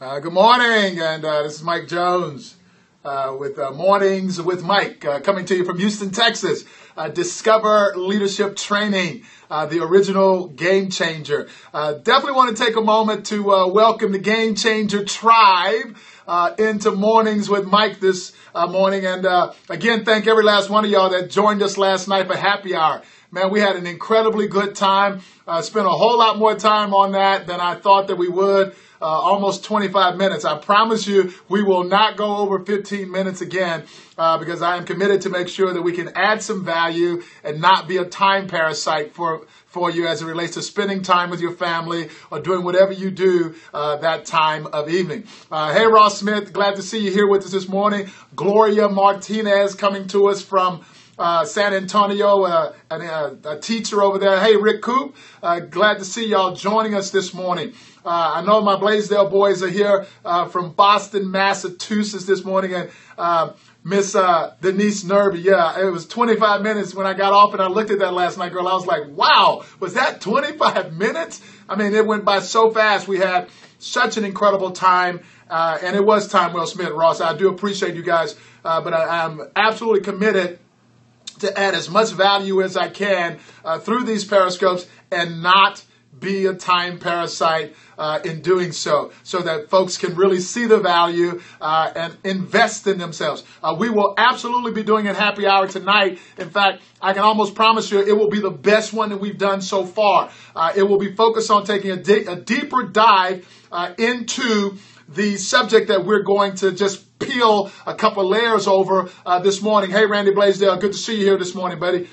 Good morning, and this is Mike Jones with Mornings with Mike, coming to you from Houston, Texas. Discover Leadership Training, the original Game Changer. Definitely want to take a moment to welcome the Game Changer tribe into Mornings with Mike this morning. And again, thank every last one of y'all that joined us last night for happy hour. Man, we had an incredibly good time. Spent a whole lot more time on that than I thought that we would. Almost 25 minutes. I promise you we will not go over 15 minutes again because I am committed to make sure that we can add some value and not be a time parasite for you as it relates to spending time with your family or doing whatever you do that time of evening. Hey, Ross Smith, glad to see you here with us this morning. Gloria Martinez coming to us from San Antonio, a teacher over there. Hey, Rick Coop, glad to see y'all joining us this morning. I know my Blaisdell boys are here from Boston, Massachusetts this morning, and Miss Denise Nervy. Yeah, it was 25 minutes when I got off, and I looked at that last night, girl. I was like, wow, was that 25 minutes? I mean, it went by so fast. We had such an incredible time, and it was time well spent, Ross. I do appreciate you guys, but I'm absolutely committed to add as much value as I can through these Periscopes and not be a time parasite in doing so, so that folks can really see the value and invest in themselves. We will absolutely be doing a happy hour tonight. In fact, I can almost promise you it will be the best one that we've done so far. It will be focused on taking a deeper dive into the subject that we're going to just peel a couple layers over this morning. Hey, Randy Blaisdell, good to see you here this morning, buddy.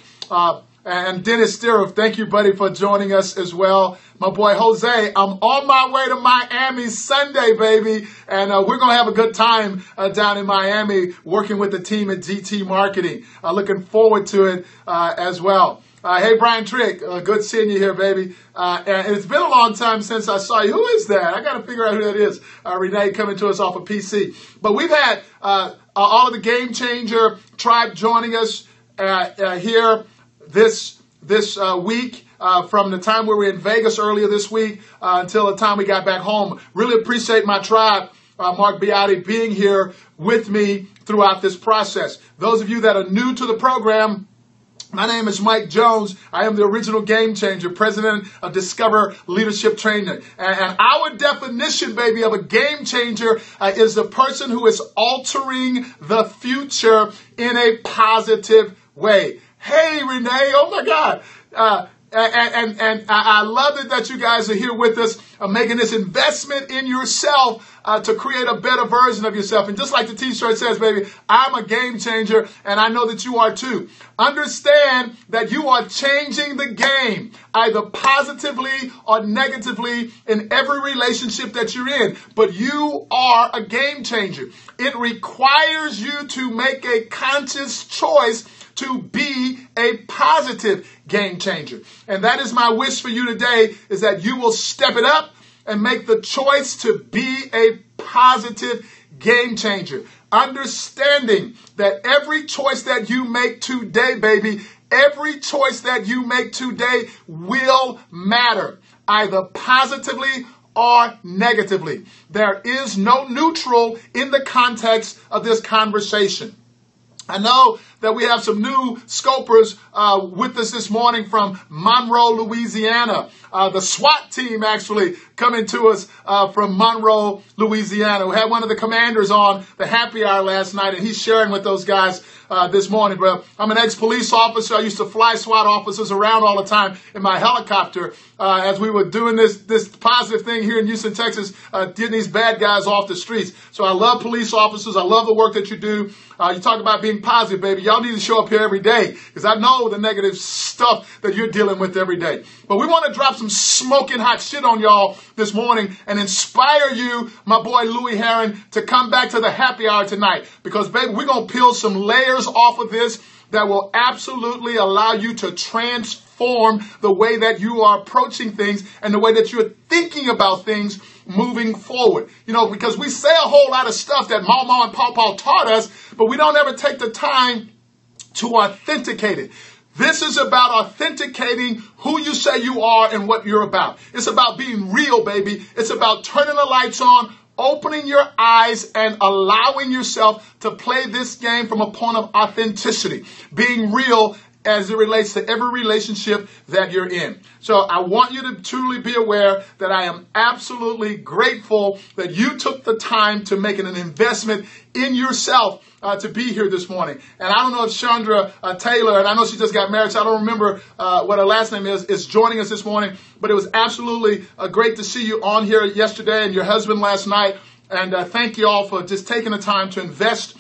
And Dennis Stirrup, thank you, buddy, for joining us as well. My boy Jose, I'm on my way to Miami Sunday, baby. And we're going to have a good time down in Miami working with the team at GT Marketing. Looking forward to it as well. Hey, Brian Trick, good seeing you here, baby. And it's been a long time since I saw you. Who is that? I got to figure out who that is. Renee coming to us off of PC. But we've had all of the Game Changer tribe joining us here this week, from the time we were in Vegas earlier this week until the time we got back home. Really appreciate my tribe, Mark Biotti, being here with me throughout this process. Those of you that are new to the program, my name is Mike Jones. I am the original Game Changer, president of Discover Leadership Training. And our definition, baby, of a game changer is the person who is altering the future in a positive way. Hey, Renee, oh my God. And I love it that you guys are here with us, making this investment in yourself to create a better version of yourself. And just like the t-shirt says, baby, I'm a game changer, and I know that you are too. Understand that you are changing the game, either positively or negatively, in every relationship that you're in. But you are a game changer. It requires you to make a conscious choice to be a positive game changer. And that is my wish for you today, is that you will step it up and make the choice to be a positive game changer. Understanding that every choice that you make today, baby, every choice that you make today will matter, either positively or negatively. There is no neutral in the context of this conversation. I know that we have some new scopers with us this morning from Monroe, Louisiana. The SWAT team actually coming to us from Monroe, Louisiana. We had one of the commanders on the happy hour last night, and he's sharing with those guys this morning. But I'm an ex-police officer. I used to fly SWAT officers around all the time in my helicopter as we were doing this positive thing here in Houston, Texas, getting these bad guys off the streets. So I love police officers. I love the work that you do. You talk about being positive, baby. Y'all need to show up here every day, because I know the negative stuff that you're dealing with every day. But we want to drop some smoking hot shit on y'all this morning and inspire you, my boy Louis Heron, to come back to the happy hour tonight, because, baby, we're going to peel some layers off of this that will absolutely allow you to transform the way that you are approaching things and the way that you're thinking about things moving forward. You know, because we say a whole lot of stuff that Mama and Pawpaw taught us, but we don't ever take the time to authenticate it. This is about authenticating who you say you are and what you're about. It's about being real, baby. It's about turning the lights on opening your eyes and allowing yourself to play this game from a point of authenticity, being real as it relates to every relationship that you're in. So I want you to truly be aware that I am absolutely grateful that you took the time to make an investment in yourself to be here this morning. And I don't know if Chandra Taylor, and I know she just got married, so I don't remember what her last name is joining us this morning, but it was absolutely great to see you on here yesterday and your husband last night. And thank you all for just taking the time to invest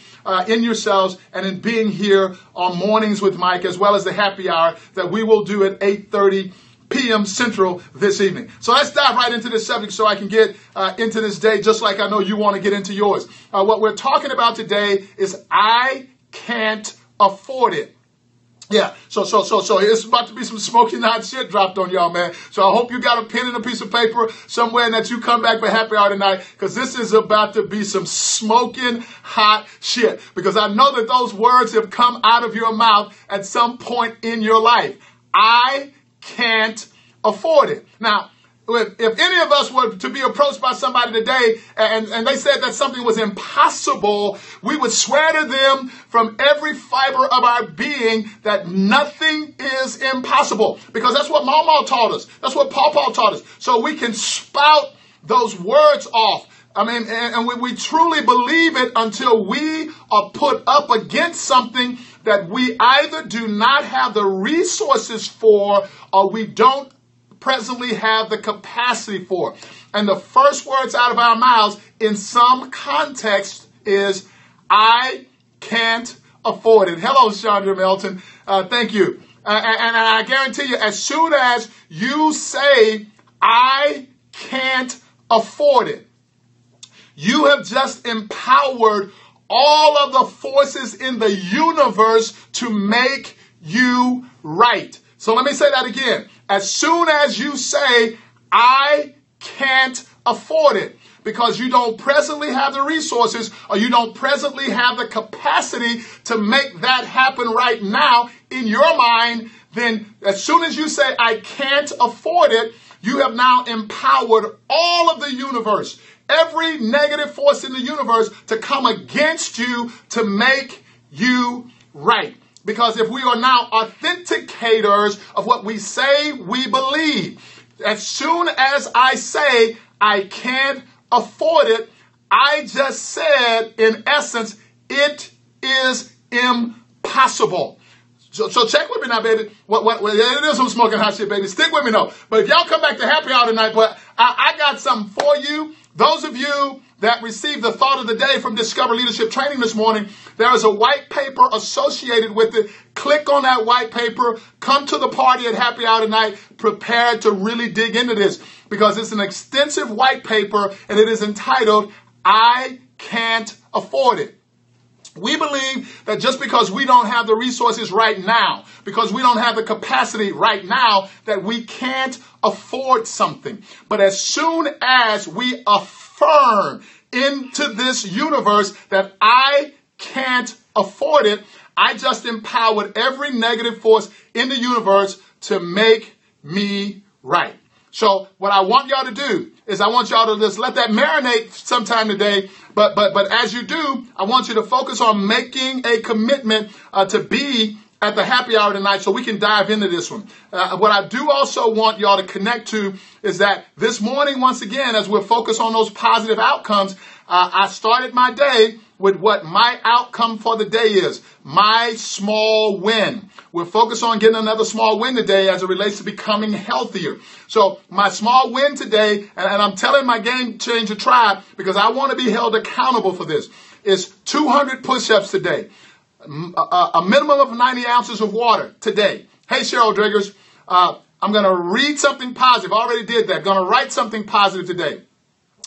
in yourselves and in being here on Mornings with Mike, as well as the happy hour that we will do at 8:30 p.m. Central this evening. So let's dive right into this subject so I can get into this day just like I know you want to get into yours. What we're talking about today is I can't afford it. Yeah, so it's about to be some smoking hot shit dropped on y'all, man. So I hope you got a pen and a piece of paper somewhere and that you come back for happy hour tonight, because this is about to be some smoking hot shit. Because I know that those words have come out of your mouth at some point in your life. I can't afford it. Now, if any of us were to be approached by somebody today and they said that something was impossible, we would swear to them from every fiber of our being that nothing is impossible. Because that's what Mama taught us. That's what Pawpaw taught us. So we can spout those words off. I mean, and we truly believe it until we are put up against something that we either do not have the resources for or we don't presently have the capacity for. And the first words out of our mouths in some context is, I can't afford it. Hello, Chandra Melton. Thank you. And I guarantee you, as soon as you say, I can't afford it, you have just empowered all of the forces in the universe to make you right. So let me say that again. As soon as you say, I can't afford it, because you don't presently have the resources or you don't presently have the capacity to make that happen right now in your mind, then as soon as you say, I can't afford it, you have now empowered all of the universe, every negative force in the universe to come against you to make you right. Because if we are now authenticators of what we say we believe, as soon as I say I can't afford it, I just said, in essence, it is impossible. So check with me now, baby. What it is some smoking hot shit, baby. Stick with me, though. But if y'all come back to happy hour tonight, but I got something for you. Those of you that received the thought of the day from Discover Leadership Training this morning, there is a white paper associated with it. Click on that white paper. Come to the party at happy hour tonight prepared to really dig into this, because it's an extensive white paper and it is entitled, I Can't Afford It. We believe that just because we don't have the resources right now, because we don't have the capacity right now, that we can't afford something. But as soon as we affirm into this universe that I can't afford it, I just empowered every negative force in the universe to make me right. So what I want y'all to do is I want y'all to just let that marinate sometime today. But as you do, I want you to focus on making a commitment to be at the happy hour tonight so we can dive into this one. What I do also want y'all to connect to is that this morning, once again, as we're focused on those positive outcomes, I started my day with what my outcome for the day is, my small win. We're focused on getting another small win today as it relates to becoming healthier. So my small win today, and I'm telling my Game Changer tribe because I want to be held accountable for this, is 200 push-ups today, a minimum of 90 ounces of water today. Hey, Cheryl Driggers, I'm going to read something positive. I already did that. Going to write something positive today.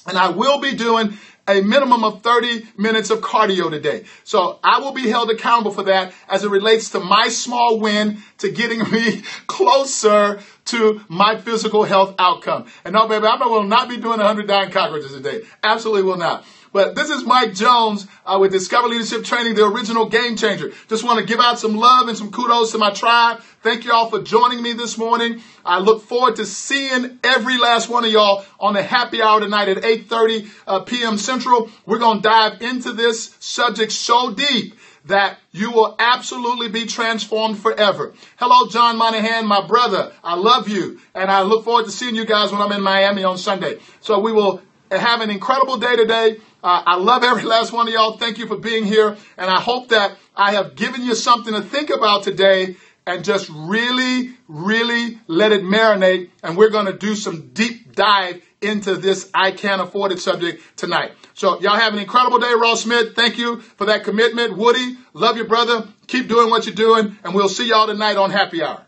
And I will be doing a minimum of 30 minutes of cardio today. So I will be held accountable for that as it relates to my small win to getting me closer to my physical health outcome. And no, baby, I will not be doing 100 dying cockroaches a day. Absolutely will not. But this is Mike Jones with Discover Leadership Training, the original Game Changer. Just want to give out some love and some kudos to my tribe. Thank you all for joining me this morning. I look forward to seeing every last one of y'all on the happy hour tonight at 8:30 p.m. Central. We're going to dive into this subject so deep that you will absolutely be transformed forever. Hello, John Monahan, my brother. I love you, and I look forward to seeing you guys when I'm in Miami on Sunday. So we will have an incredible day today. I love every last one of y'all. Thank you for being here. And I hope that I have given you something to think about today and just really, really let it marinate. And we're going to do some deep dive into this I Can't Afford It subject tonight. So y'all have an incredible day. Ross Smith, thank you for that commitment. Woody, love you, brother. Keep doing what you're doing. And we'll see y'all tonight on Happy Hour.